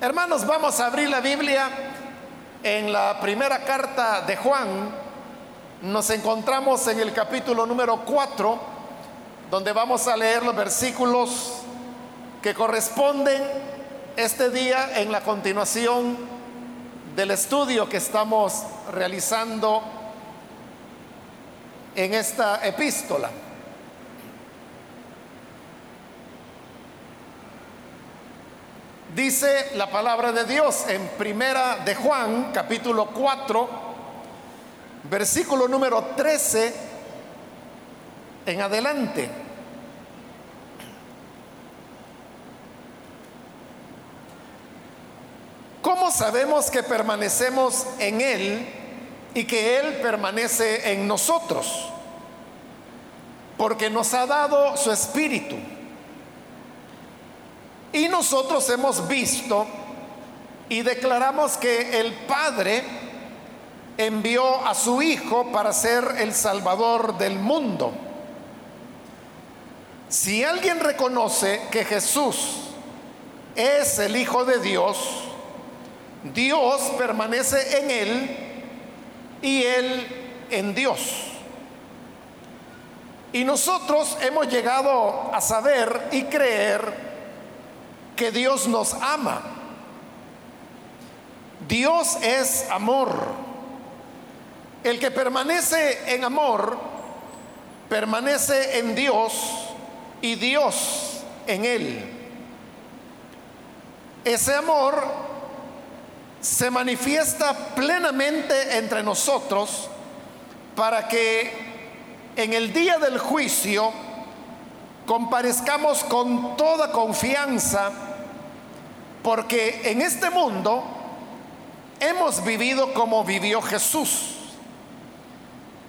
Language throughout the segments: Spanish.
Hermanos, vamos a abrir la Biblia en la primera carta de Juan. Nos encontramos en el capítulo número 4, donde vamos a leer los versículos que corresponden este día en la continuación del estudio que estamos realizando en esta epístola. Dice la palabra de Dios en primera de Juan, capítulo 4, versículo número 13 en adelante. ¿Cómo sabemos que permanecemos en Él y que Él permanece en nosotros? Porque nos ha dado su Espíritu. Y nosotros hemos visto y declaramos que el Padre envió a su Hijo para ser el Salvador del mundo. Si alguien reconoce que Jesús es el Hijo de Dios, Dios permanece en Él y Él en Dios. Y nosotros hemos llegado a saber y creer que Dios nos ama. Dios es amor. El que permanece en amor, permanece en Dios y Dios en él. Ese amor se manifiesta plenamente entre nosotros para que en el día del juicio comparezcamos con toda confianza. Porque en este mundo hemos vivido como vivió Jesús.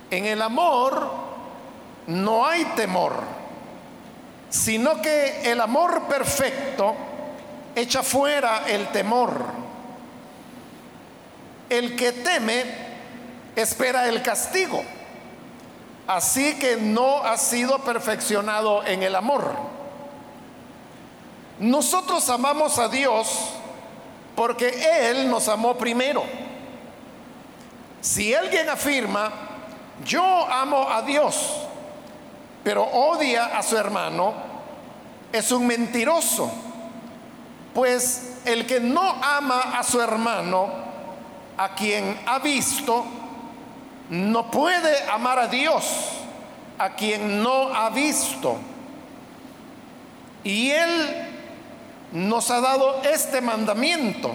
En el amor no hay temor, sino que el amor perfecto echa fuera el temor. El que teme espera el castigo, así que no ha sido perfeccionado en el amor. Nosotros amamos a Dios porque Él nos amó primero. Si alguien afirma, yo amo a Dios, pero odia a su hermano, es un mentiroso. Pues el que no ama a su hermano, a quien ha visto, no puede amar a Dios, a quien no ha visto. Y Él nos ha dado este mandamiento: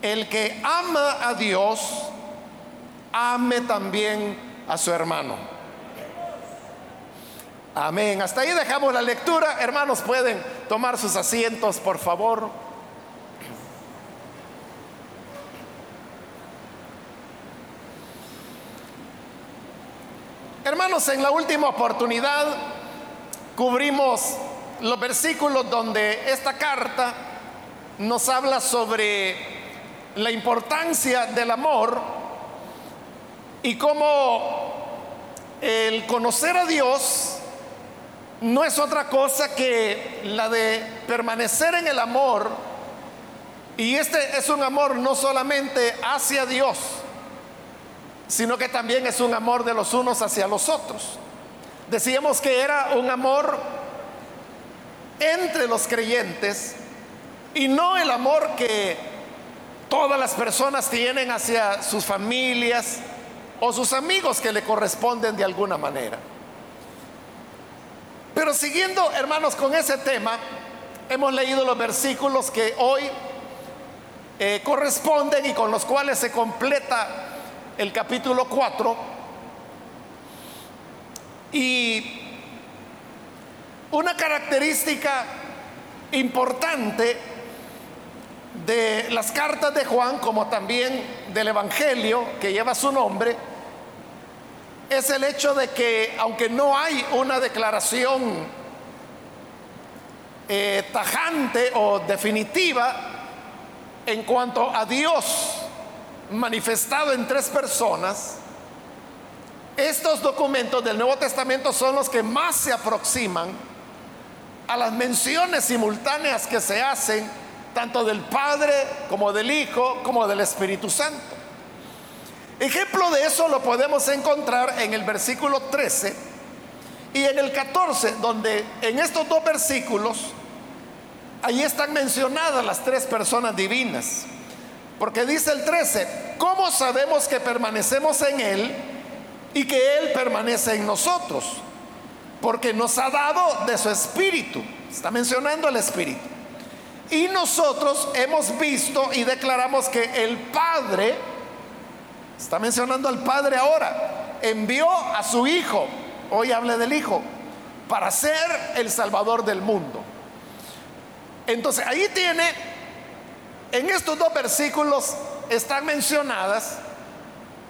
el que ama a Dios, ame también a su hermano. Amén. Hasta ahí dejamos la lectura. Hermanos, pueden tomar sus asientos, por favor. Hermanos, en la última oportunidad cubrimos los versículos donde esta carta nos habla sobre la importancia del amor y cómo el conocer a Dios no es otra cosa que la de permanecer en el amor. Y este es un amor no solamente hacia Dios, sino que también es un amor de los unos hacia los otros. Decíamos que era un amor entre los creyentes y no el amor que todas las personas tienen hacia sus familias o sus amigos que le corresponden de alguna manera. Pero siguiendo, hermanos, con ese tema, hemos leído los versículos que hoy corresponden y con los cuales se completa el capítulo 4. Y una característica importante de las cartas de Juan, como también del Evangelio que lleva su nombre, es el hecho de que, aunque no hay una declaración tajante o definitiva en cuanto a Dios manifestado en tres personas, estos documentos del Nuevo Testamento son los que más se aproximan a las menciones simultáneas que se hacen tanto del Padre como del Hijo como del Espíritu Santo. Ejemplo de eso lo podemos encontrar en el versículo 13 y en el 14, donde en estos dos versículos ahí están mencionadas las tres personas divinas. Porque dice el 13: ¿cómo sabemos que permanecemos en Él y que Él permanece en nosotros? Porque nos ha dado de su Espíritu. Está mencionando el Espíritu. Y nosotros hemos visto y declaramos que el Padre, está mencionando al Padre ahora, envió a su Hijo, hoy hablé del Hijo, para ser el Salvador del mundo. Entonces ahí tiene, en estos dos versículos están mencionadas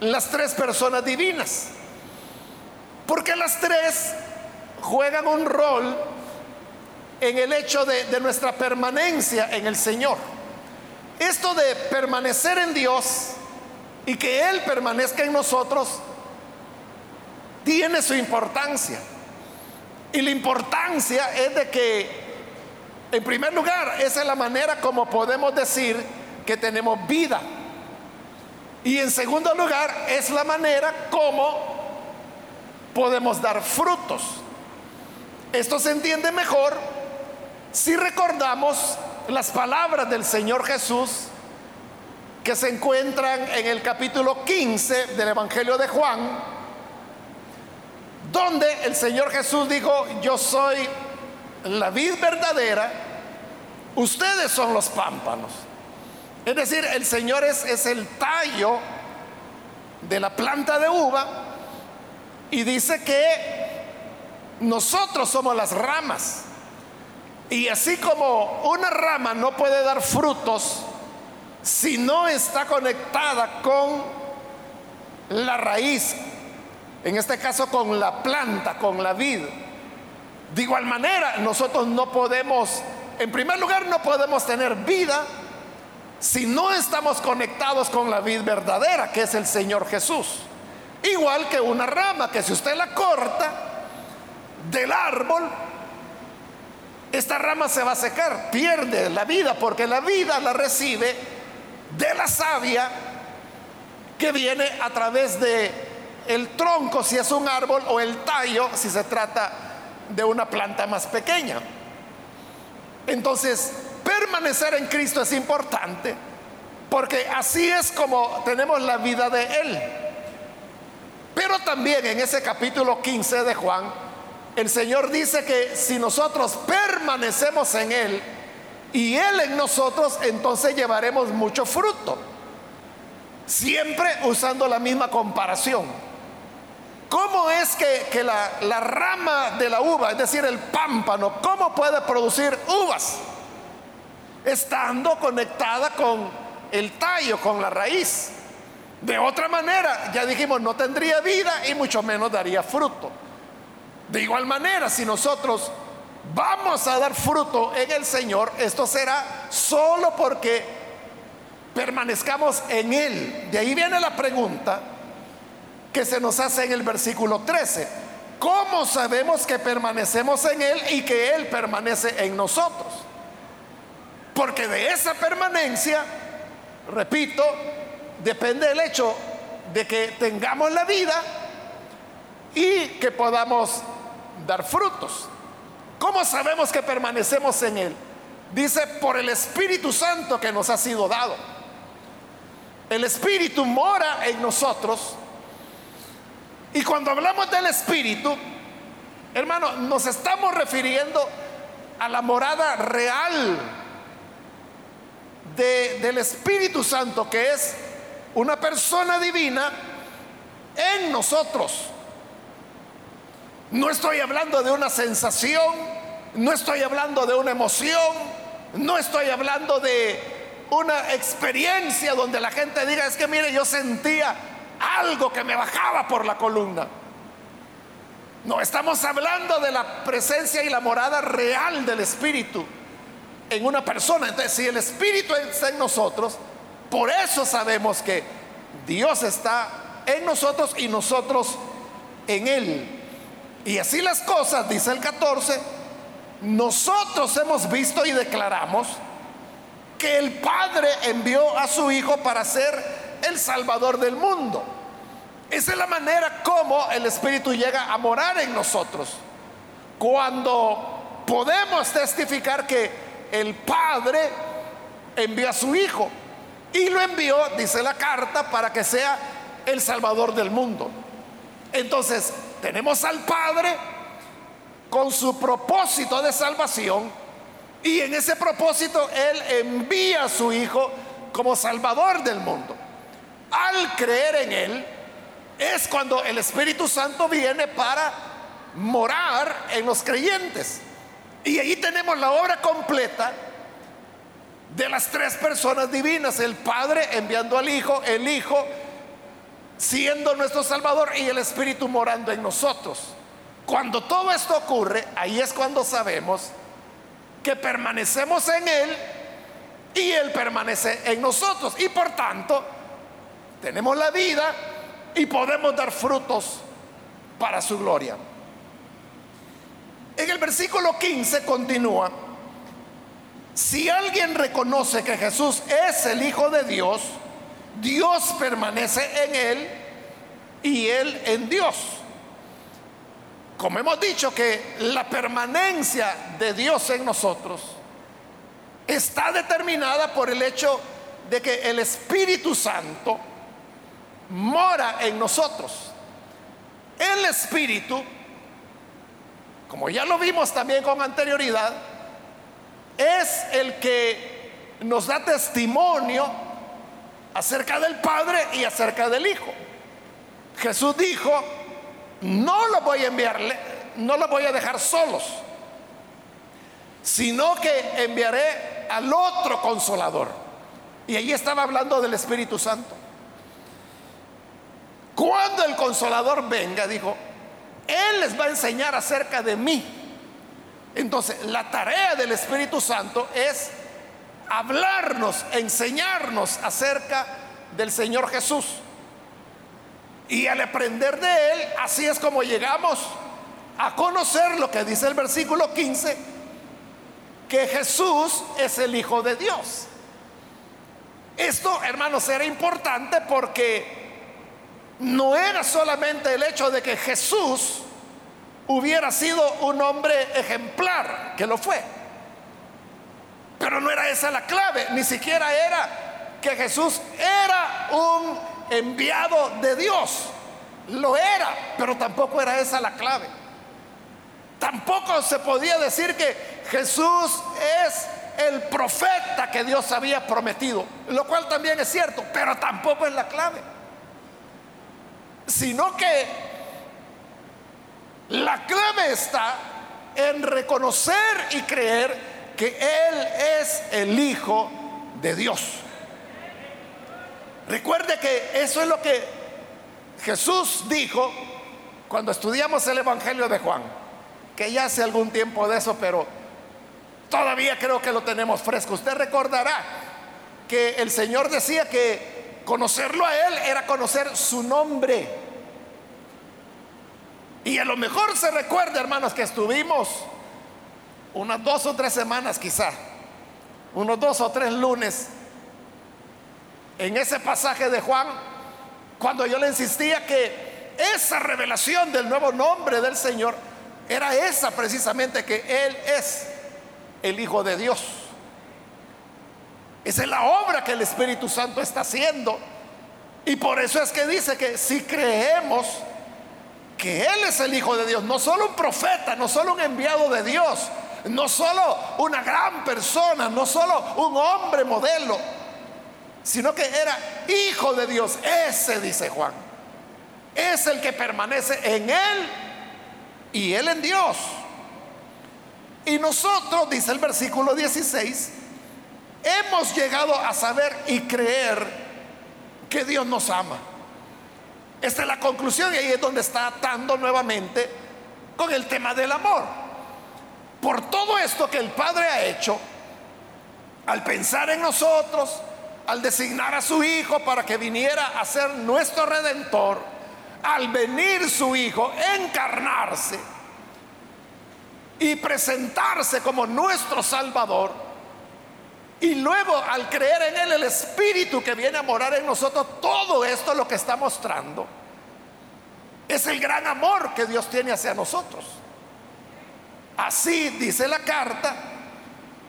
las tres personas divinas, porque las tres juegan un rol en el hecho de nuestra permanencia en el Señor. Esto de permanecer en Dios y que Él permanezca en nosotros tiene su importancia, y la importancia es de que, en primer lugar, esa es la manera como podemos decir que tenemos vida. Y en segundo lugar, es la manera como podemos dar frutos. Esto se entiende mejor si recordamos las palabras del Señor Jesús que se encuentran en el capítulo 15 del Evangelio de Juan, donde el Señor Jesús dijo: yo soy la vid verdadera, ustedes son los pámpanos. Es decir, el Señor es el tallo de la planta de uva, y dice que nosotros somos las ramas. Y así como una rama no puede dar frutos si no está conectada con la raíz, en este caso con la planta, con la vid, de igual manera nosotros no podemos, en primer lugar, no podemos tener vida si no estamos conectados con la vid verdadera, que es el Señor Jesús. Igual que una rama que si usted la corta del árbol, esta rama se va a secar, pierde la vida, porque la vida la recibe de la savia que viene a través del tronco si es un árbol, o el tallo si se trata de una planta más pequeña. Entonces, permanecer en Cristo es importante, porque así es como tenemos la vida de Él. Pero también en ese capítulo 15 de Juan, el Señor dice que si nosotros permanecemos en Él y Él en nosotros, entonces llevaremos mucho fruto. Siempre usando la misma comparación. ¿Cómo es que la rama de la uva, es decir, el pámpano, cómo puede producir uvas? Estando conectada con el tallo, con la raíz. De otra manera, ya dijimos, no tendría vida y mucho menos daría fruto. De igual manera, si nosotros vamos a dar fruto en el Señor, esto será solo porque permanezcamos en Él. De ahí viene la pregunta que se nos hace en el versículo 13. ¿Cómo sabemos que permanecemos en Él y que Él permanece en nosotros? Porque de esa permanencia, repito, depende el hecho de que tengamos la vida y que podamos dar frutos. ¿Cómo sabemos que permanecemos en Él? Dice: por el Espíritu Santo que nos ha sido dado. El Espíritu mora en nosotros. Y cuando hablamos del Espíritu, hermano, nos estamos refiriendo a la morada real del Espíritu Santo, que es una persona divina en nosotros. No estoy hablando de una sensación, no estoy hablando de una emoción, no estoy hablando de una experiencia donde la gente diga: es que mire, yo sentía algo que me bajaba por la columna. No, estamos hablando de la presencia y la morada real del Espíritu en una persona. Entonces, si el Espíritu está en nosotros, por eso sabemos que Dios está en nosotros y nosotros en Él. Y así las cosas, dice el 14, nosotros hemos visto y declaramos que el Padre envió a su Hijo para ser el Salvador del mundo. Esa es la manera como el Espíritu llega a morar en nosotros. Cuando podemos testificar que el Padre envió a su Hijo, y lo envió, dice la carta, para que sea el Salvador del mundo. Entonces tenemos al Padre con su propósito de salvación, y en ese propósito Él envía a su Hijo como Salvador del mundo. Al creer en Él es cuando el Espíritu Santo viene para morar en los creyentes, y ahí tenemos la obra completa de las tres personas divinas: el Padre enviando al Hijo, el Hijo siendo nuestro Salvador y el Espíritu morando en nosotros. Cuando todo esto ocurre, ahí es cuando sabemos que permanecemos en Él y Él permanece en nosotros, y por tanto tenemos la vida y podemos dar frutos para su gloria. En el versículo 15 continúa: si alguien reconoce que Jesús es el Hijo de Dios, Dios permanece en Él y Él en Dios. Como hemos dicho, que la permanencia de Dios en nosotros está determinada por el hecho de que el Espíritu Santo mora en nosotros. El Espíritu, como ya lo vimos también con anterioridad, es el que nos da testimonio acerca del Padre y acerca del Hijo. Jesús dijo: no los voy a enviar, no los voy a dejar solos, sino que enviaré al otro Consolador. Y ahí estaba hablando del Espíritu Santo. Cuando el Consolador venga, dijo, Él les va a enseñar acerca de mí. Entonces, la tarea del Espíritu Santo es hablarnos, enseñarnos acerca del Señor Jesús. Y al aprender de Él, así es como llegamos a conocer lo que dice el versículo 15, que Jesús es el Hijo de Dios. Esto, hermanos, era importante porque no era solamente el hecho de que Jesús hubiera sido un hombre ejemplar, que lo fue, pero no era esa la clave. Ni siquiera era que Jesús era un enviado de Dios. Lo era, pero tampoco era esa la clave. Tampoco se podía decir que Jesús es el profeta que Dios había prometido, lo cual también es cierto, pero tampoco es la clave. Sino que la clave está en reconocer y creer que Él es el Hijo de Dios. Recuerde que eso es lo que Jesús dijo cuando estudiamos el Evangelio de Juan, que ya hace algún tiempo de eso, pero todavía creo que lo tenemos fresco. Usted recordará que el Señor decía que conocerlo a Él era conocer su nombre. Y a lo mejor se recuerda, hermanos, que estuvimos unas 2 o 3 semanas, quizá unos 2 o 3 lunes, en ese pasaje de Juan, cuando yo le insistía que esa revelación del nuevo nombre del Señor era esa precisamente, que Él es el Hijo de Dios. Esa es la obra que el Espíritu Santo está haciendo, y por eso es que dice que si creemos que Él es el Hijo de Dios, no solo un profeta, no solo un enviado de Dios, no solo una gran persona, no solo un hombre modelo, sino que era Hijo de Dios. Ese, dice Juan, es el que permanece en Él y Él en Dios. Y nosotros, dice el versículo 16, hemos llegado a saber y creer que Dios nos ama. Esta es la conclusión, y ahí es donde está atando nuevamente con el tema del amor. Por todo esto que el Padre ha hecho, al pensar en nosotros, al designar a su Hijo para que viniera a ser nuestro Redentor, al venir su Hijo, encarnarse y presentarse como nuestro Salvador, Y luego, al creer en Él, el Espíritu que viene a morar en nosotros, todo esto lo que está mostrando es el gran amor que Dios tiene hacia nosotros. Así dice la carta,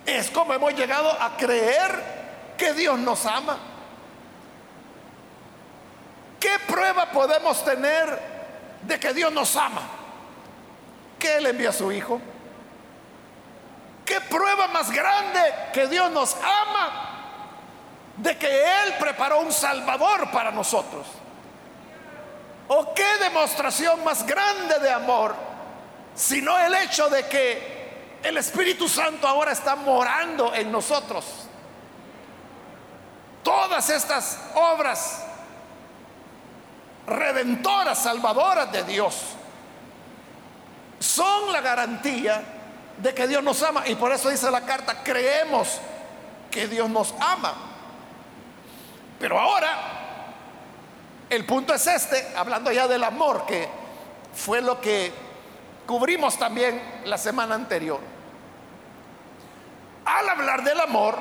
es como hemos llegado a creer que Dios nos ama. ¿Qué prueba podemos tener de que Dios nos ama? Que Él envía a su Hijo. ¿Qué prueba más grande que Dios nos ama? De que Él preparó un Salvador para nosotros. ¿O qué demostración más grande de amor, sino el hecho de que el Espíritu Santo ahora está morando en nosotros? Todas estas obras redentoras, salvadoras de Dios, son la garantía de que Dios nos ama. Y por eso dice la carta, creemos que Dios nos ama. Pero ahora el punto es este, hablando ya del amor, que fue lo que cubrimos también la semana anterior. Al hablar del amor,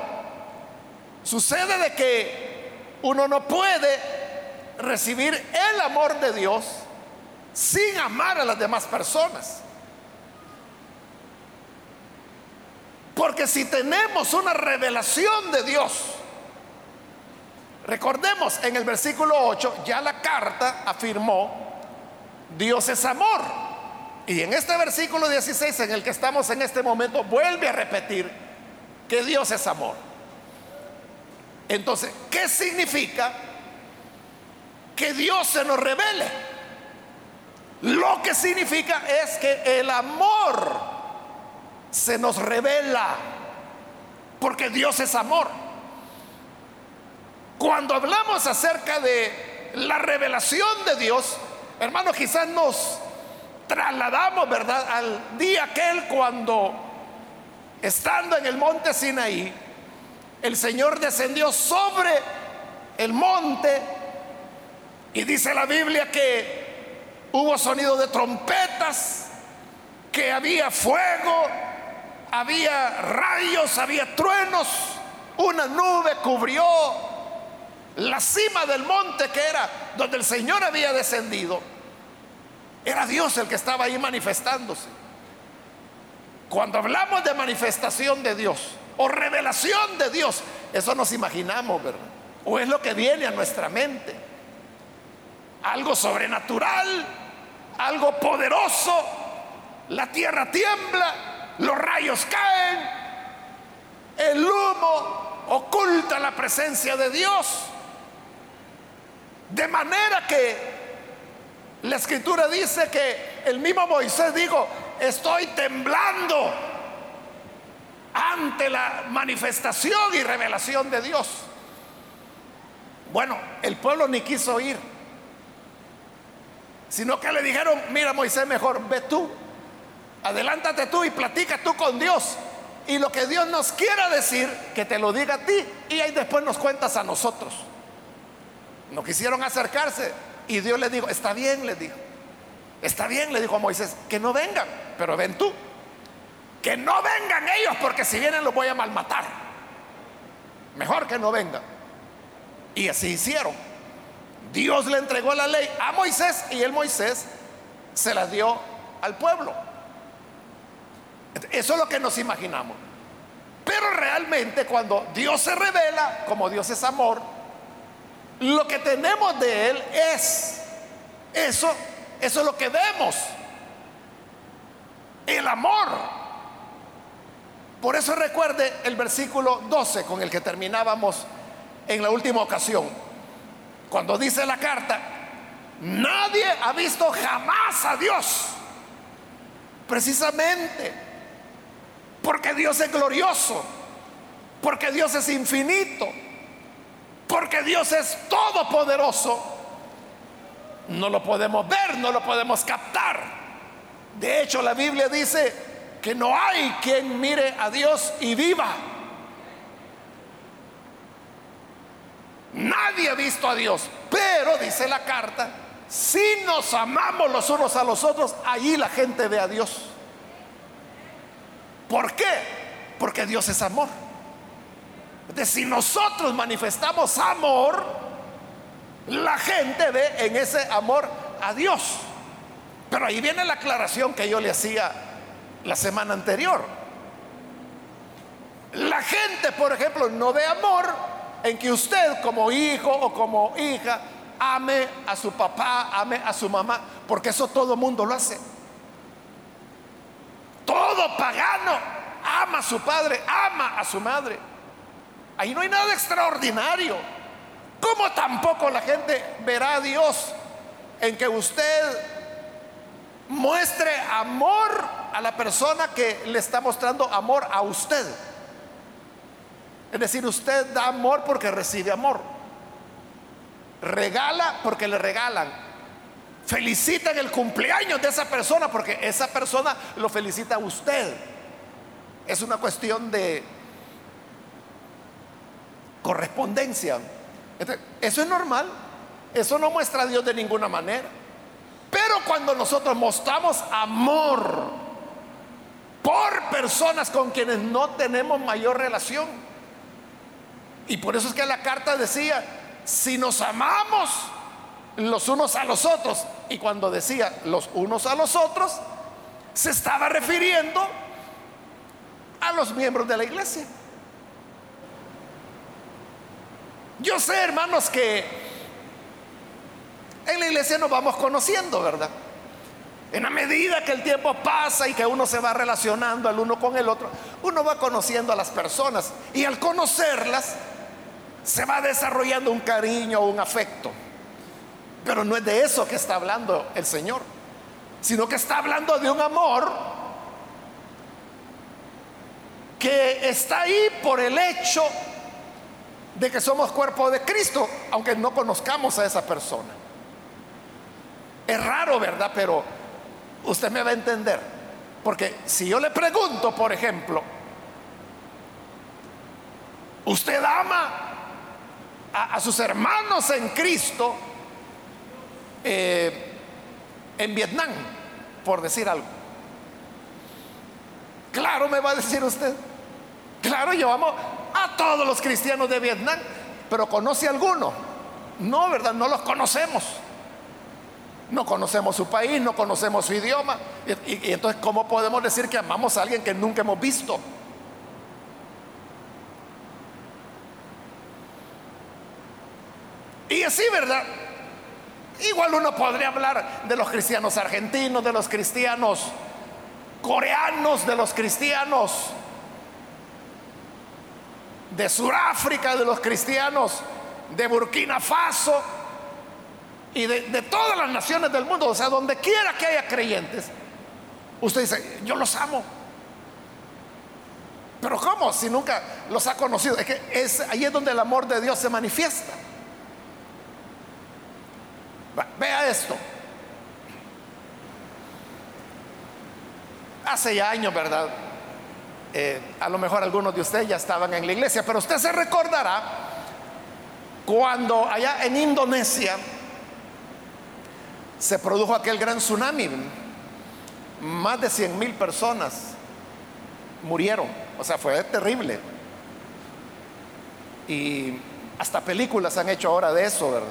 sucede de que uno no puede recibir el amor de Dios sin amar a las demás personas. Porque si tenemos una revelación de Dios, recordemos, en el versículo 8 ya la carta afirmó: Dios es amor. Y en este versículo 16, en el que estamos en este momento, vuelve a repetir que Dios es amor. Entonces, ¿qué significa que Dios se nos revele? Lo que significa es que el amor se nos revela, porque Dios es amor. Cuando hablamos acerca de la revelación de Dios, hermanos, quizás nos trasladamos, ¿verdad?, al día aquel cuando, estando en el monte Sinaí, el Señor descendió sobre el monte y dice la Biblia que hubo sonido de trompetas, que había fuego, había rayos, había truenos, una nube cubrió la cima del monte, que era donde el Señor había descendido. Era Dios el que estaba ahí manifestándose. Cuando hablamos de manifestación de Dios o revelación de Dios, eso nos imaginamos, ¿verdad? O es lo que viene a nuestra mente. Algo sobrenatural, algo poderoso, la tierra tiembla, los rayos caen, el humo oculta la presencia de Dios. De manera que la Escritura dice que el mismo Moisés dijo: estoy temblando ante la manifestación y revelación de Dios. Bueno, el pueblo ni quiso ir, sino que le dijeron: mira, Moisés, mejor ve tú, adelántate tú y platica tú con Dios, y lo que Dios nos quiera decir, que te lo diga a ti, y ahí después nos cuentas a nosotros. No quisieron acercarse. Y Dios les dijo: está bien, les dijo. Está bien, le dijo a Moisés, que no vengan, pero ven tú. Que no vengan ellos, porque si vienen los voy a malmatar. Mejor que no vengan. Y así hicieron. Dios le entregó la ley a Moisés y el Moisés se la dio al pueblo. Eso es lo que nos imaginamos. Pero realmente, cuando Dios se revela, como Dios es amor, lo que tenemos de Él es eso es lo que vemos, el amor. Por eso recuerde el versículo 12 con el que terminábamos en la última ocasión, cuando dice la carta: nadie ha visto jamás a Dios. Precisamente porque Dios es glorioso, porque Dios es infinito, porque Dios es todopoderoso, no lo podemos ver, no lo podemos captar. De hecho, la Biblia dice que no hay quien mire a Dios y viva. Nadie ha visto a Dios, pero dice la carta, si nos amamos los unos a los otros, allí la gente ve a Dios. ¿Por qué? Porque Dios es amor. Si nosotros manifestamos amor, la gente ve en ese amor a Dios. Pero ahí viene la aclaración que yo le hacía la semana anterior. La gente, por ejemplo, no ve amor en que usted como hijo o como hija ame a su papá, ame a su mamá, porque eso todo mundo lo hace. Todo pagano ama a su padre, ama a su madre. Ahí no hay nada extraordinario. Como tampoco la gente verá a Dios en que usted muestre amor a la persona que le está mostrando amor a usted. Es decir, usted da amor porque recibe amor, regala porque le regalan, felicita en el cumpleaños de esa persona porque esa persona lo felicita a usted. Es una cuestión de correspondencia. Entonces, eso es normal. Eso no muestra a Dios de ninguna manera. Pero cuando nosotros mostramos amor por personas con quienes no tenemos mayor relación, y por eso es que la carta decía: si nos amamos los unos a los otros. Y cuando decía los unos a los otros, se estaba refiriendo a los miembros de la iglesia. Yo sé, hermanos, que en la iglesia nos vamos conociendo, ¿verdad? En la medida que el tiempo pasa y que uno se va relacionando el uno con el otro, uno va conociendo a las personas, y al conocerlas se va desarrollando un cariño o un afecto. Pero no es de eso que está hablando el Señor, sino que está hablando de un amor que está ahí por el hecho de que somos cuerpo de Cristo, aunque no conozcamos a esa persona. Es raro, ¿verdad? Pero usted me va a entender. Porque si yo le pregunto, por ejemplo, ¿usted ama a sus hermanos en Cristo en Vietnam? Por decir algo. Claro, me va a decir usted. Claro, yo amo a todos los cristianos de Vietnam. Pero ¿conoce alguno? No, ¿verdad? No los conocemos. No conocemos su país, no conocemos su idioma. Y entonces, ¿cómo podemos decir que amamos a alguien que nunca hemos visto? Y así, ¿verdad? Igual uno podría hablar de los cristianos argentinos, de los cristianos coreanos, de los cristianos de Sudáfrica, de los cristianos de Burkina Faso y de todas las naciones del mundo. O sea, donde quiera que haya creyentes, usted dice: yo los amo. Pero ¿cómo? Si nunca los ha conocido. Es que ahí es donde el amor de Dios se manifiesta. Vea esto. Hace ya años, ¿verdad? A lo mejor algunos de ustedes ya estaban en la iglesia, pero usted se recordará cuando allá en Indonesia se produjo aquel gran tsunami. Más de 100,000 personas murieron. O sea, fue terrible. Y hasta películas han hecho ahora de eso, ¿verdad?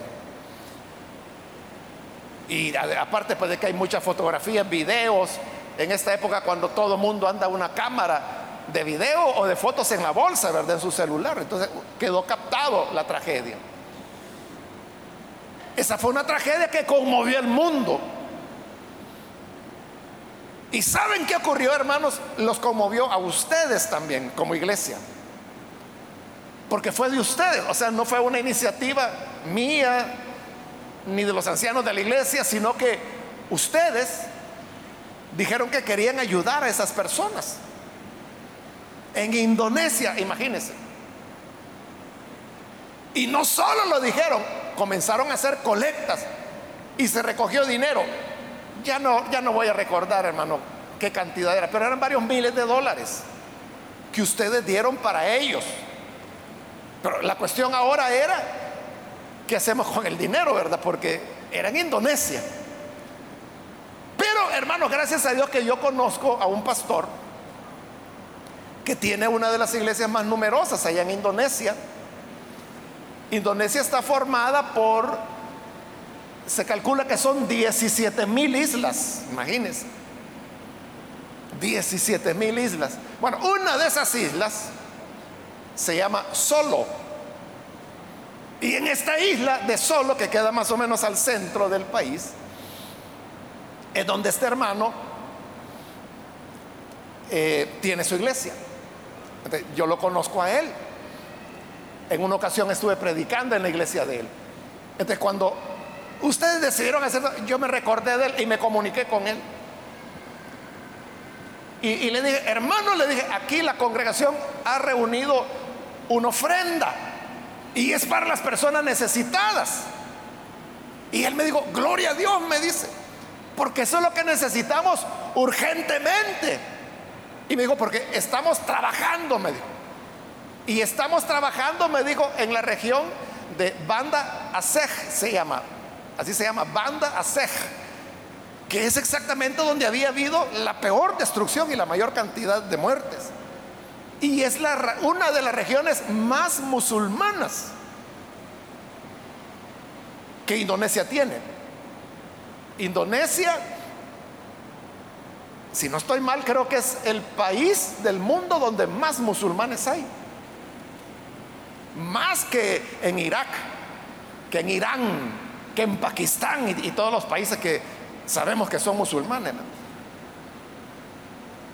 Y aparte, pues, de que hay muchas fotografías, videos. En esta época, cuando todo mundo anda una cámara de video o de fotos en la bolsa, ¿verdad? En su celular. Entonces quedó captado la tragedia. Esa fue una tragedia que conmovió el mundo. ¿Y saben qué ocurrió, hermanos? Los conmovió a ustedes también como iglesia, porque fue de ustedes. O sea, no fue una iniciativa mía ni de los ancianos de la iglesia, sino que ustedes dijeron que querían ayudar a esas personas en Indonesia, imagínense. Y no solo lo dijeron, comenzaron a hacer colectas y se recogió dinero. Ya no voy a recordar, hermano, qué cantidad era, pero eran varios miles de dólares que ustedes dieron para ellos. Pero la cuestión ahora era: ¿qué hacemos con el dinero, verdad? Porque era en Indonesia. Pero, hermanos, gracias a Dios que yo conozco a un pastor que tiene una de las iglesias más numerosas allá en Indonesia. Indonesia está formada por, se calcula que son 17,000 islas, imagínense, 17,000 islas. Bueno, una de esas islas se llama Solo. Y en esta isla de Solo, que queda más o menos al centro del país, es donde este hermano tiene su iglesia. Yo lo conozco a él. En una ocasión estuve predicando en la iglesia de él. Entonces, cuando ustedes decidieron hacerlo, yo me recordé de él y me comuniqué con él. Y le dije, hermano, le dije, aquí la congregación ha reunido una ofrenda y es para las personas necesitadas. Y él me dijo, gloria a Dios, me dice, porque eso es lo que necesitamos urgentemente. Y me dijo, porque estamos trabajando, me dijo. Y estamos trabajando, me dijo, en la región de Banda Aceh, se llama. Así se llama, Banda Aceh, que es exactamente donde había habido la peor destrucción y la mayor cantidad de muertes. Y es una de las regiones más musulmanas que Indonesia tiene. Indonesia, si no estoy mal, creo que es el país del mundo donde más musulmanes hay. Más que en Irak, que en Irán, que en Pakistán y todos los países que sabemos que son musulmanes, ¿no?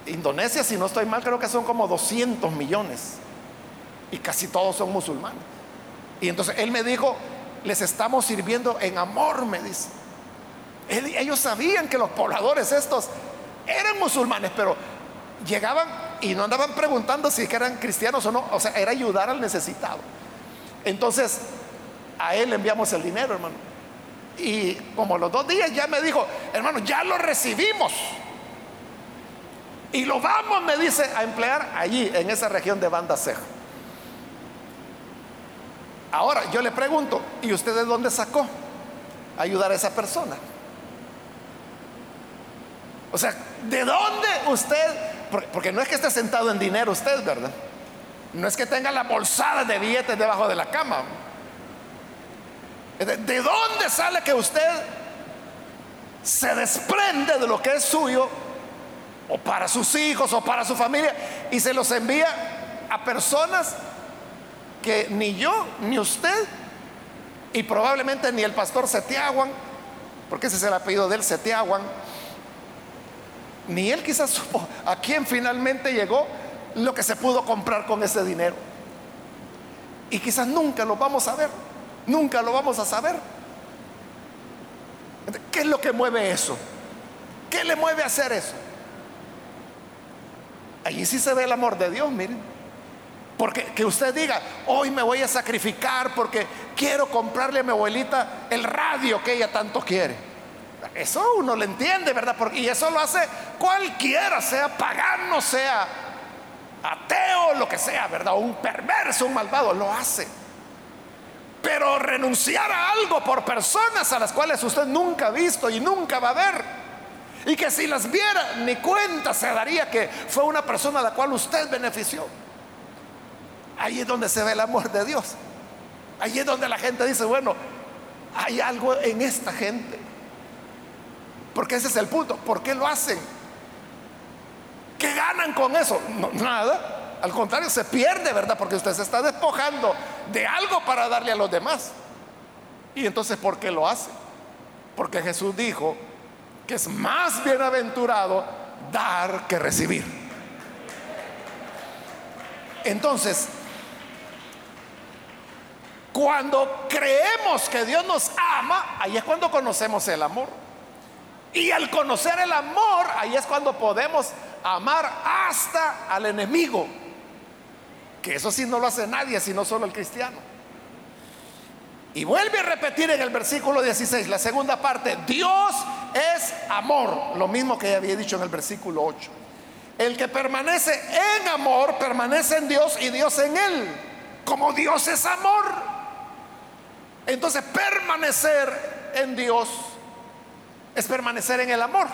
Indonesia, si no estoy mal, creo que son como 200 millones, y casi todos son musulmanes. Y entonces él me dijo, les estamos sirviendo en amor, me dice. Ellos sabían que los pobladores estos eran musulmanes, pero llegaban y no andaban preguntando si eran cristianos o no. O sea, era ayudar al necesitado. Entonces a él le enviamos el dinero, hermano. Y como los 2 días ya me dijo, hermano, ya lo recibimos y lo vamos, me dice, a emplear allí en esa región de Banda Aceh. Ahora yo le pregunto, ¿y usted de dónde sacó ayudar a esa persona? O sea, ¿de dónde usted? Porque no es que esté sentado en dinero usted, ¿verdad? No es que tenga la bolsada de billetes debajo de la cama. ¿De dónde sale que usted se desprende de lo que es suyo, o para sus hijos o para su familia, y se los envía a personas que ni yo ni usted y probablemente ni el pastor Setiawan, porque ese es el apellido del Setiawan, ni él quizás supo a quién finalmente llegó lo que se pudo comprar con ese dinero? Y quizás nunca lo vamos a ver. Nunca lo vamos a saber. ¿Qué es lo que mueve eso? ¿Qué le mueve a hacer eso? Allí sí se ve el amor de Dios, miren. Porque que usted diga, hoy me voy a sacrificar porque quiero comprarle a mi abuelita el radio que ella tanto quiere. Eso uno lo entiende, ¿verdad? Y eso lo hace cualquiera, sea pagano, sea ateo, lo que sea, ¿verdad? Un perverso, un malvado, lo hace. Pero renunciar a algo por personas a las cuales usted nunca ha visto y nunca va a ver, y que si las viera ni cuenta se daría que fue una persona a la cual usted benefició. Ahí es donde se ve el amor de Dios. Ahí es donde la gente dice, bueno, hay algo en esta gente. Porque ese es el punto. ¿Por qué lo hacen? ¿Qué ganan con eso? No, nada. Al contrario, se pierde, ¿verdad? Porque usted se está despojando de algo para darle a los demás. Y entonces, ¿por qué lo hace? Porque Jesús dijo que es más bienaventurado dar que recibir. Entonces, cuando creemos que Dios nos ama, ahí es cuando conocemos el amor. Y al conocer el amor, ahí es cuando podemos amar hasta al enemigo. Que eso sí no lo hace nadie, sino solo el cristiano. Y vuelve a repetir en el versículo 16, la segunda parte, Dios es amor, lo mismo que había dicho en el versículo 8. El que permanece en amor, permanece en Dios y Dios en él. Como Dios es amor, entonces permanecer en Dios es permanecer en el amor.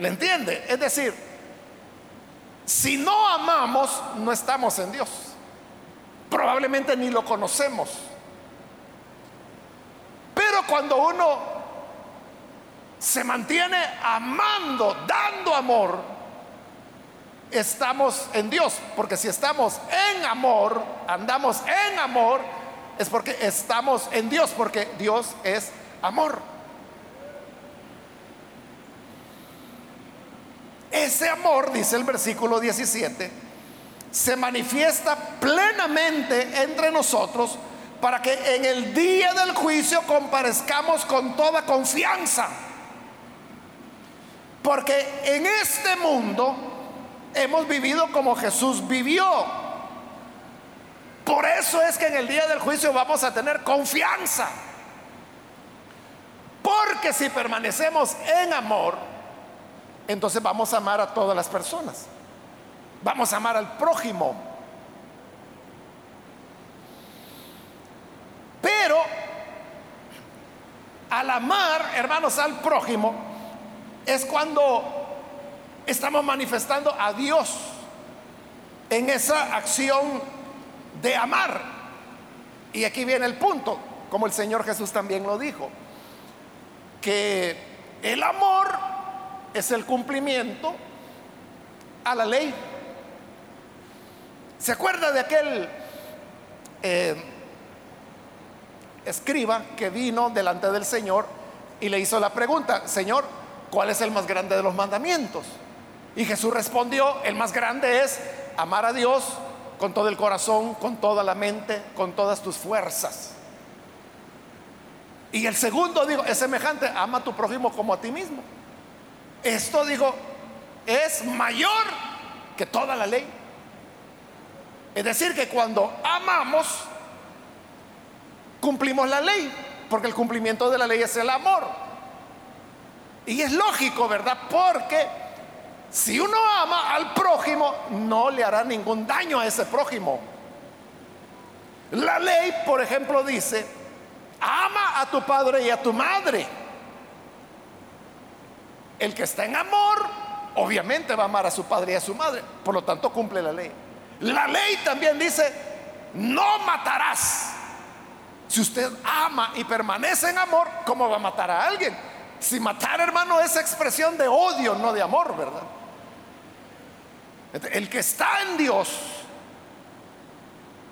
¿Le entiende? Es decir, Si no amamos, no estamos en Dios. Probablemente ni lo conocemos. Pero cuando uno se mantiene amando, dando amor, estamos en Dios. Porque si estamos en amor, andamos en amor, es porque estamos en Dios, porque Dios es amor. Ese amor, dice el versículo 17, se manifiesta plenamente entre nosotros para que en el día del juicio comparezcamos con toda confianza. Porque en este mundo hemos vivido como Jesús vivió. Por eso es que en el día del juicio vamos a tener confianza. Porque si permanecemos en amor, entonces vamos a amar a todas las personas. Vamos a amar al prójimo. Pero al amar, hermanos, al prójimo, es cuando estamos manifestando a Dios en esa acción de amar. Y aquí viene el punto, como el Señor Jesús también lo dijo, que el amor es el cumplimiento a la ley. ¿Se acuerda de aquel escriba que vino delante del Señor y le hizo la pregunta: Señor, ¿cuál es el más grande de los mandamientos? Y Jesús respondió: el más grande es amar a Dios con todo el corazón, con toda la mente, con todas tus fuerzas. Y el segundo, digo, es semejante: ama a tu prójimo como a ti mismo. Esto, digo, es mayor que toda la ley. Es decir, que cuando amamos, cumplimos la ley, porque el cumplimiento de la ley es el amor. Y es lógico, ¿verdad? Porque si uno ama al prójimo, no le hará ningún daño a ese prójimo. La ley, por ejemplo, dice: ama a tu padre y a tu madre. El que está en amor, obviamente va a amar a su padre y a su madre, por lo tanto cumple la ley. La ley también dice: no matarás. Si usted ama y permanece en amor, ¿cómo va a matar a alguien? Si matar, hermano, es expresión de odio, no de amor, ¿verdad? El que está en Dios,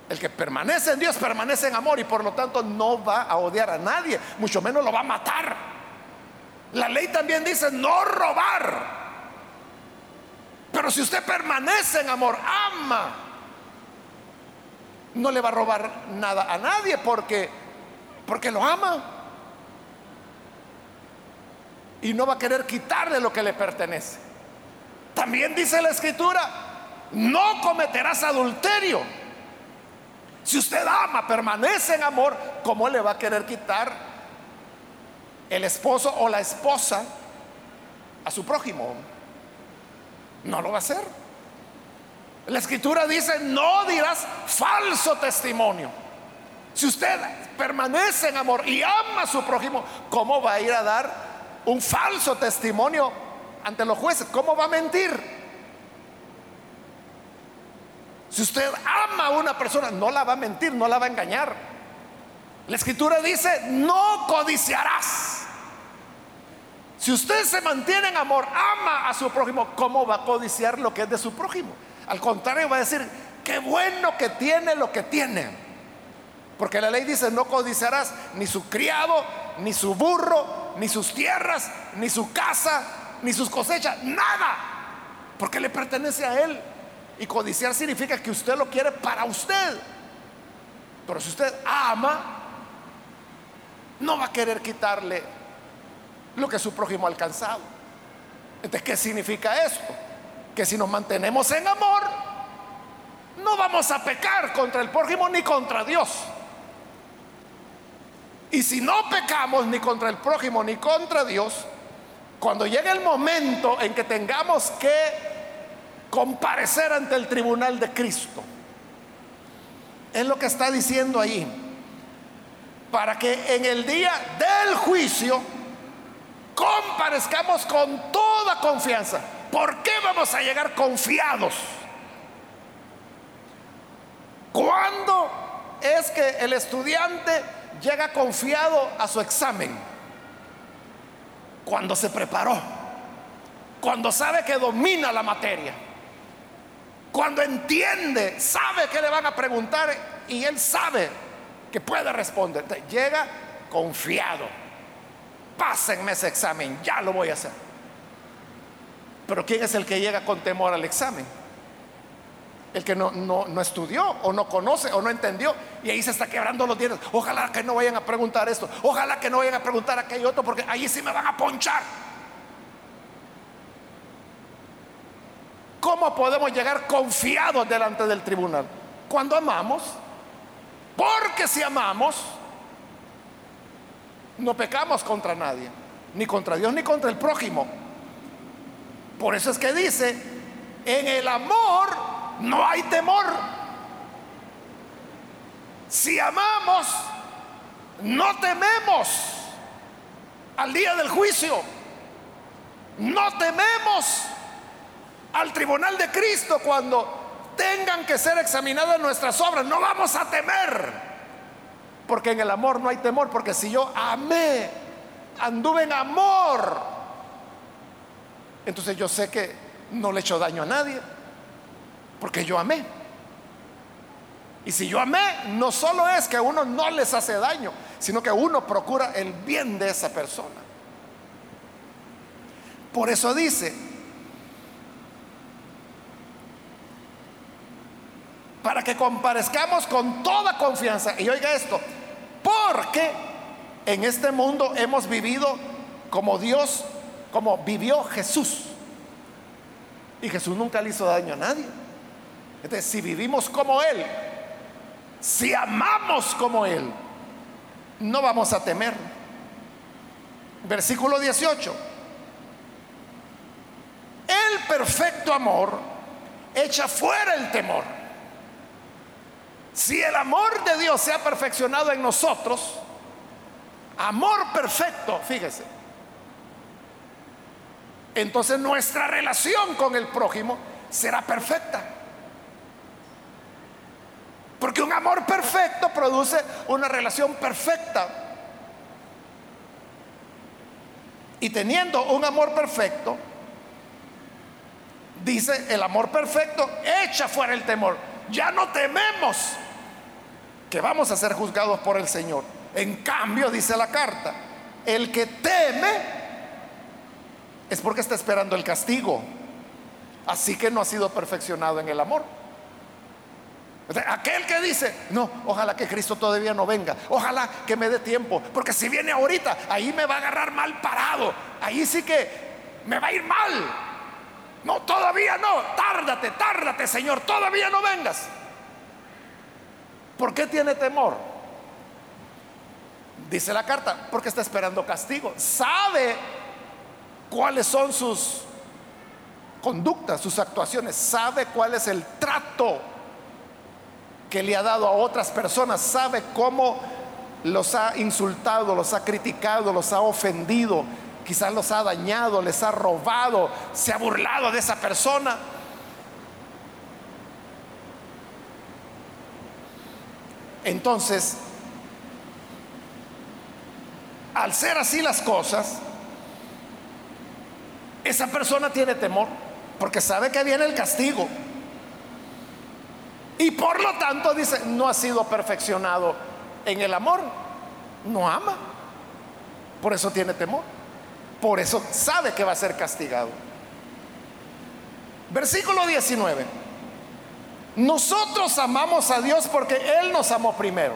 el que permanece en Dios, permanece en amor, y por lo tanto no va a odiar a nadie, mucho menos lo va a matar. La ley también dice: no robar. Pero si usted permanece en amor, ama, no le va a robar nada a nadie, porque lo ama. Y no va a querer quitarle lo que le pertenece. También dice la Escritura: no cometerás adulterio. Si usted ama, permanece en amor, ¿cómo le va a querer quitar el esposo o la esposa a su prójimo? No lo va a hacer. La Escritura dice: no dirás falso testimonio. Si usted permanece en amor y ama a su prójimo, ¿cómo va a ir a dar un falso testimonio ante los jueces? ¿Cómo va a mentir? Si usted ama a una persona, no la va a mentir, no la va a engañar. La Escritura dice: no codiciarás. Si usted se mantiene en amor, ama a su prójimo, ¿cómo va a codiciar lo que es de su prójimo? Al contrario, va a decir: qué bueno que tiene lo que tiene. Porque la ley dice: no codiciarás ni su criado, ni su burro, ni sus tierras, ni su casa, ni sus cosechas, nada, porque le pertenece a él. Y codiciar significa que usted lo quiere para usted. Pero si usted ama, no va a querer quitarle lo que su prójimo ha alcanzado. Entonces, ¿qué significa esto? Que si nos mantenemos en amor, no vamos a pecar contra el prójimo ni contra Dios. Y si no pecamos ni contra el prójimo ni contra Dios, cuando llegue el momento en que tengamos que comparecer ante el tribunal de Cristo, es lo que está diciendo ahí, para que en el día del juicio comparezcamos con toda confianza. ¿Por qué vamos a llegar confiados? ¿Cuándo es que el estudiante llega confiado a su examen? Cuando se preparó, cuando sabe que domina la materia, cuando entiende, sabe que le van a preguntar y él sabe que puede responder. Llega confiado. Pásenme ese examen, ya lo voy a hacer. Pero ¿quién es el que llega con temor al examen? El que no estudió, o no conoce, o no entendió, y ahí se está quebrando los dientes. Ojalá que no vayan a preguntar esto, ojalá que no vayan a preguntar aquello otro, porque ahí sí me van a ponchar. ¿Cómo podemos llegar confiados delante del tribunal? Cuando amamos, porque si amamos, no pecamos contra nadie, ni contra Dios, ni contra el prójimo. Por eso es que dice, en el amor no hay temor. Si amamos, no tememos al día del juicio, no tememos al tribunal de Cristo cuando tengan que ser examinadas nuestras obras. No vamos a temer, porque en el amor no hay temor. Porque si yo amé, anduve en amor, entonces yo sé que no le echo daño a nadie, porque yo amé. Y si yo amé, no solo es que uno no les hace daño, sino que uno procura el bien de esa persona. Por eso dice, para que comparezcamos con toda confianza. Y oiga esto, porque en este mundo hemos vivido como Dios, como vivió Jesús. Y Jesús nunca le hizo daño a nadie. Entonces, si vivimos como Él, si amamos como Él, no vamos a temer. Versículo 18. El perfecto amor echa fuera el temor. Si el amor de Dios se ha perfeccionado en nosotros, amor perfecto, fíjese, entonces nuestra relación con el prójimo será perfecta. Porque un amor perfecto produce una relación perfecta. Y teniendo un amor perfecto, dice, el amor perfecto echa fuera el temor. Ya no tememos que vamos a ser juzgados por el Señor. En cambio, dice la carta, el que teme es porque está esperando el castigo, así que no ha sido perfeccionado en el amor. Aquel que dice, no, ojalá que Cristo todavía no venga, ojalá que me dé tiempo, porque si viene ahorita, ahí me va a agarrar mal parado, ahí sí que me va a ir mal. No, todavía no, tárdate Señor, todavía no vengas. ¿Por qué tiene temor? Dice la carta, porque está esperando castigo. Sabe cuáles son sus conductas, sus actuaciones, sabe cuál es el trato que le ha dado a otras personas, sabe cómo los ha insultado, los ha criticado, los ha ofendido, quizás los ha dañado, les ha robado, se ha burlado de esa persona. Entonces, al ser así las cosas, esa persona tiene temor, porque sabe que viene el castigo. Y por lo tanto dice, no ha sido perfeccionado en el amor, no ama, por eso tiene temor. Por eso sabe que va a ser castigado. Versículo 19. Nosotros amamos a Dios porque Él nos amó primero.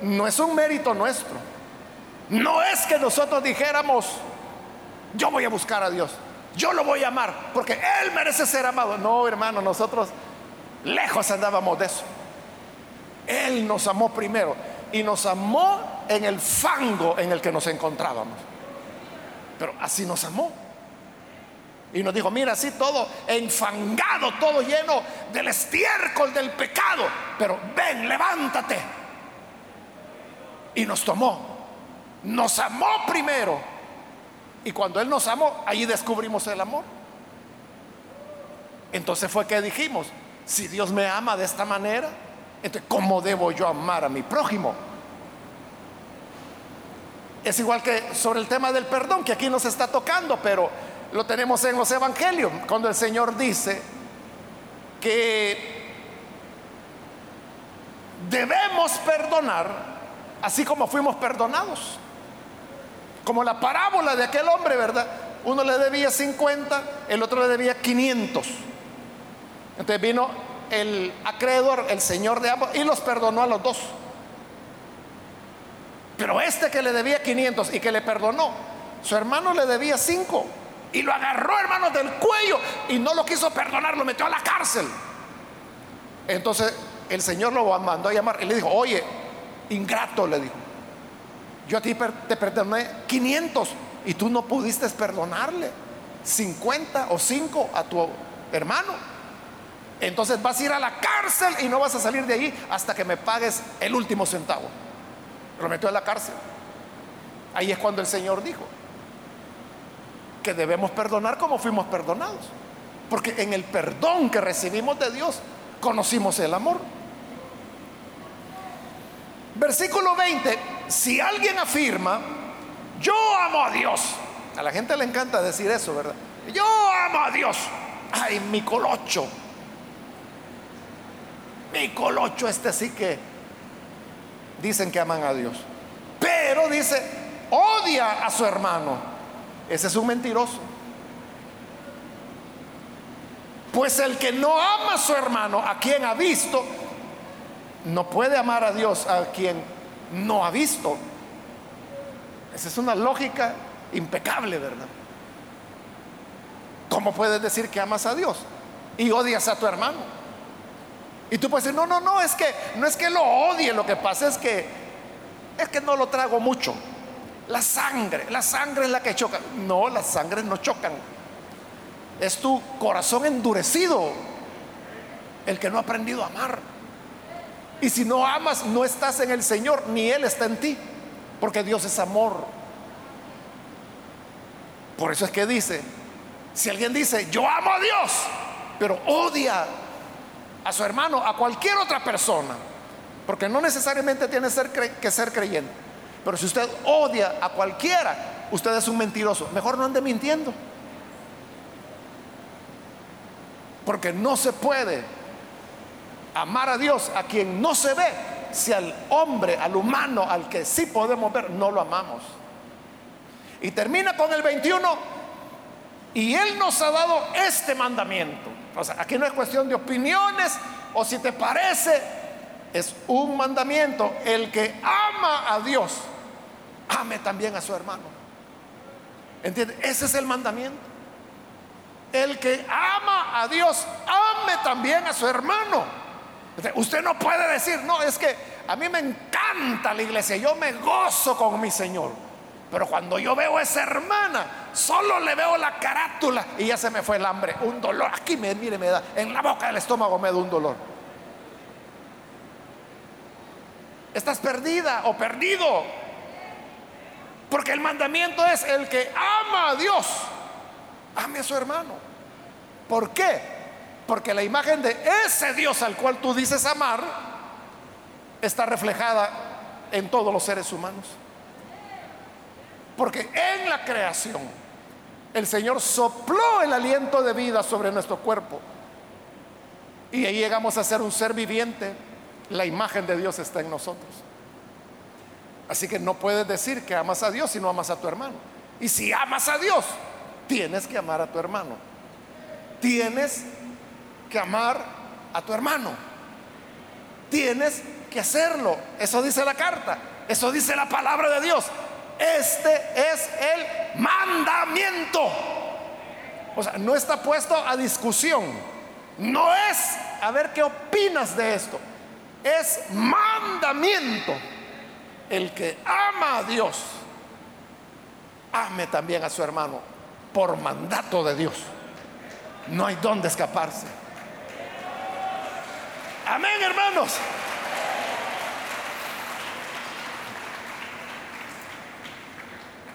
No es un mérito nuestro. No es que nosotros dijéramos, yo voy a buscar a Dios, yo lo voy a amar porque Él merece ser amado. No, hermano, nosotros lejos andábamos de eso. Él nos amó primero y nos amó en el fango en el que nos encontrábamos. Pero así nos amó. Y nos dijo, mira, así todo enfangado, todo lleno del estiércol del pecado, pero ven, levántate. Y nos tomó, nos amó primero. Y cuando Él nos amó, ahí descubrimos el amor. Entonces fue que dijimos, si Dios me ama de esta manera, entonces ¿cómo debo yo amar a mi prójimo? Es igual que sobre el tema del perdón, que aquí nos está tocando, pero lo tenemos en los evangelios, cuando el Señor dice que debemos perdonar así como fuimos perdonados. Como la parábola de aquel hombre, ¿verdad? Uno le debía 50, el otro le debía 500. Entonces vino el acreedor, el señor de ambos, y los perdonó a los dos. Pero este que le debía 500 y que le perdonó, su hermano le debía 5 y lo agarró, hermanos, del cuello y no lo quiso perdonar, lo metió a la cárcel. Entonces el Señor lo mandó a llamar y le dijo: oye, ingrato, le dijo, yo a ti te perdoné 500 y tú no pudiste perdonarle 50 o 5 a tu hermano. Entonces vas a ir a la cárcel y no vas a salir de ahí hasta que me pagues el último centavo. Lo metió a la cárcel. Ahí es cuando el Señor dijo que debemos perdonar como fuimos perdonados, porque en el perdón que recibimos de Dios conocimos el amor. Versículo 20. Si alguien afirma: yo amo a Dios. A la gente le encanta decir eso, ¿verdad? Yo amo a Dios. Ay, mi colocho. Mi colocho, este sí que dicen que aman a Dios, pero dice odia a su hermano. Ese es un mentiroso. Pues el que no ama a su hermano, a quien ha visto, no puede amar a Dios, a quien no ha visto. Esa es una lógica impecable, ¿verdad? ¿Cómo puedes decir que amas a Dios y odias a tu hermano? Y tú puedes decir: no, es que no es que lo odie, lo que pasa es que no lo trago mucho. La sangre es la que choca. No, las sangres no chocan. Es tu corazón endurecido el que no ha aprendido a amar. Y si no amas, no estás en el Señor, ni Él está en ti, porque Dios es amor. Por eso es que dice, si alguien dice yo amo a Dios, pero odia a su hermano, a cualquier otra persona, porque no necesariamente tiene que ser creyente, pero si usted odia a cualquiera, usted es un mentiroso. Mejor no ande mintiendo, porque no se puede amar a Dios a quien no se ve, si al hombre, al humano, al que sí podemos ver, no lo amamos. Y termina con el 21: y Él nos ha dado este mandamiento. O sea, aquí no es cuestión de opiniones o si te parece, es un mandamiento: el que ama a Dios, ame también a su hermano. ¿Entiende? Ese es el mandamiento. El que ama a Dios, ame también a su hermano. Usted no puede decir: no, es que a mí me encanta la iglesia, yo me gozo con mi Señor, pero cuando yo veo a esa hermana, solo le veo la carátula y ya se me fue el hambre, un dolor, aquí mire, me da, en la boca del estómago me da un dolor. Estás perdida o perdido, porque el mandamiento es: el que ama a Dios, ame a su hermano. ¿Por qué? Porque la imagen de ese Dios al cual tú dices amar está reflejada en todos los seres humanos. Porque en la creación el Señor sopló el aliento de vida sobre nuestro cuerpo y ahí llegamos a ser un ser viviente. La imagen de Dios está en nosotros. Así que no puedes decir que amas a Dios si no amas a tu hermano. Y si amas a Dios, tienes que amar a tu hermano. Tienes que amar a tu hermano. Tienes que hacerlo. Eso dice la carta. Eso dice la palabra de Dios. Este es el mandamiento. O sea, no está puesto a discusión. No es a ver qué opinas de esto. Es mandamiento. El que ama a Dios, ame también a su hermano, por mandato de Dios. No hay dónde escaparse. Amén, hermanos.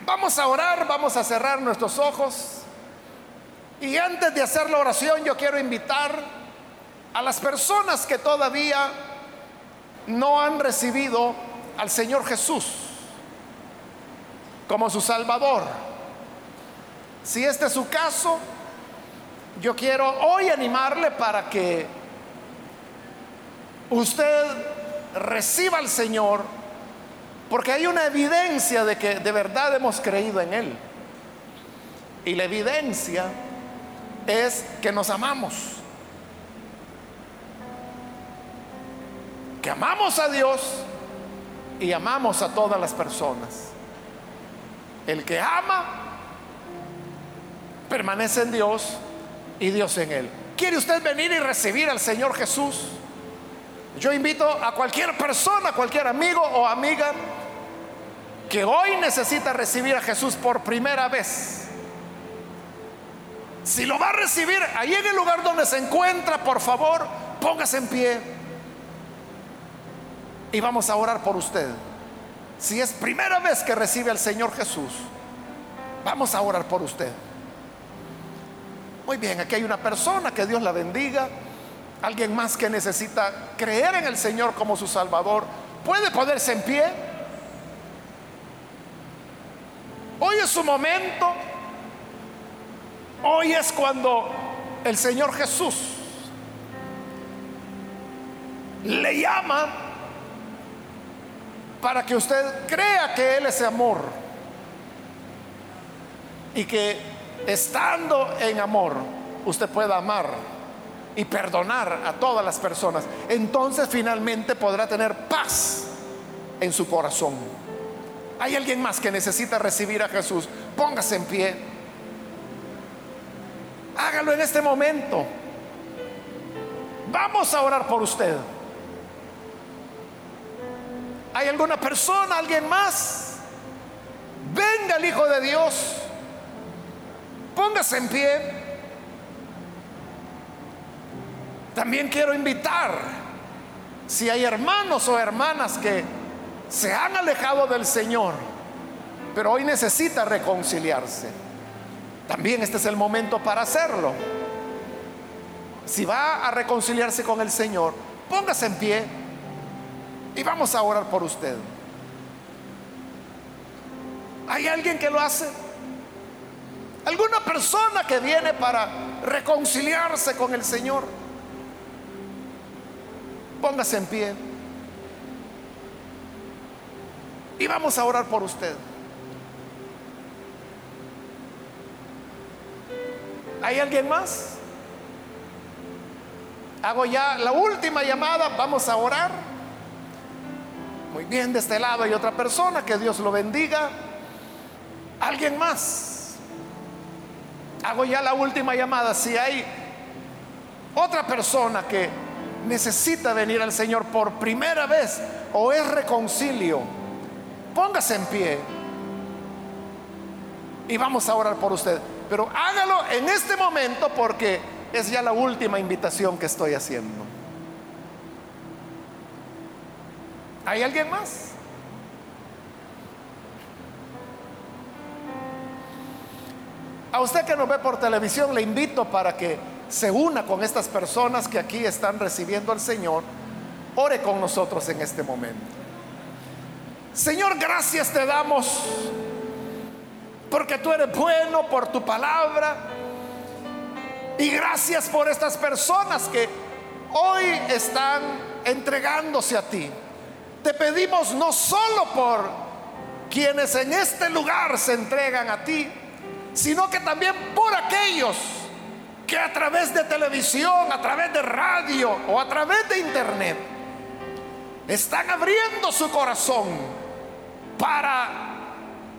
Vamos a orar, vamos a cerrar nuestros ojos Y antes de hacer la oración, yo quiero invitar a las personas que todavía no han recibido al Señor Jesús como su Salvador. Si este es su caso, yo quiero hoy animarle para que usted reciba al Señor, porque hay una evidencia de que de verdad hemos creído en Él. Y la evidencia es que nos amamos, que amamos a Dios y amamos a todas las personas. El que ama permanece en Dios y Dios en él. ¿Quiere usted venir y recibir al Señor Jesús? Yo invito a cualquier persona, cualquier amigo o amiga que hoy necesita recibir a Jesús por primera vez. Si lo va a recibir ahí en el lugar donde se encuentra, por favor, póngase en pie y vamos a orar por usted. Si es primera vez que recibe al Señor Jesús, vamos a orar por usted. Muy bien, aquí hay una persona, que Dios la bendiga. Alguien más que necesita creer en el Señor como su Salvador, puede ponerse en pie. Hoy es su momento. Hoy es cuando el Señor Jesús le llama para que usted crea que Él es amor, y que estando en amor usted pueda amar y perdonar a todas las personas. Entonces finalmente podrá tener paz en su corazón. Hay alguien más que necesita recibir a Jesús. Póngase en pie. Hágalo en este momento. Vamos a orar por usted. ¿Hay alguna persona, alguien más? Venga el Hijo de Dios. Póngase en pie. También quiero invitar, si hay hermanos o hermanas que se han alejado del Señor, pero hoy necesita reconciliarse, también este es el momento para hacerlo. Si va a reconciliarse con el Señor, póngase en pie y vamos a orar por usted. ¿Hay alguien que lo hace? ¿Alguna persona que viene para reconciliarse con el Señor? Póngase en pie y vamos a orar por usted. ¿Hay alguien más? Hago ya la última llamada. Vamos a orar. Muy bien, de este lado hay otra persona, que Dios lo bendiga. ¿Alguien más? Hago ya la última llamada. Si hay otra persona que necesita venir al Señor por primera vez, o es reconcilio, póngase en pie y vamos a orar por usted. Pero hágalo en este momento, porque es ya la última invitación que estoy haciendo. ¿Hay alguien más? A usted que nos ve por televisión, le invito para que se una con estas personas que aquí están recibiendo al Señor. Ore con nosotros en este momento. Señor, gracias te damos porque tú eres bueno, por tu palabra, y gracias por estas personas que hoy están entregándose a ti. Te pedimos no solo por quienes en este lugar se entregan a ti, sino que también por aquellos que a través de televisión, a través de radio o a través de internet están abriendo su corazón para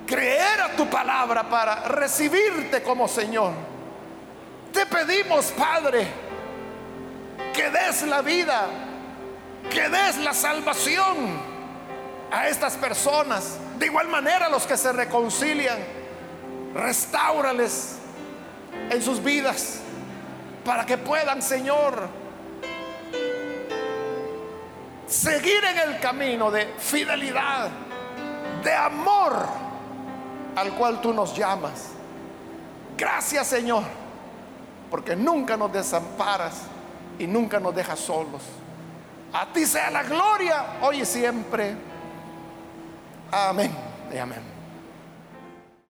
creer a tu palabra, para recibirte como Señor. Te pedimos, Padre, que des la vida, que des la salvación a estas personas. De igual manera, a los que se reconcilian, restáurales en sus vidas, para que puedan, Señor, seguir en el camino de fidelidad, de amor al cual tú nos llamas. Gracias, Señor, porque nunca nos desamparas y nunca nos dejas solos. A ti sea la gloria hoy y siempre. Amén y amén.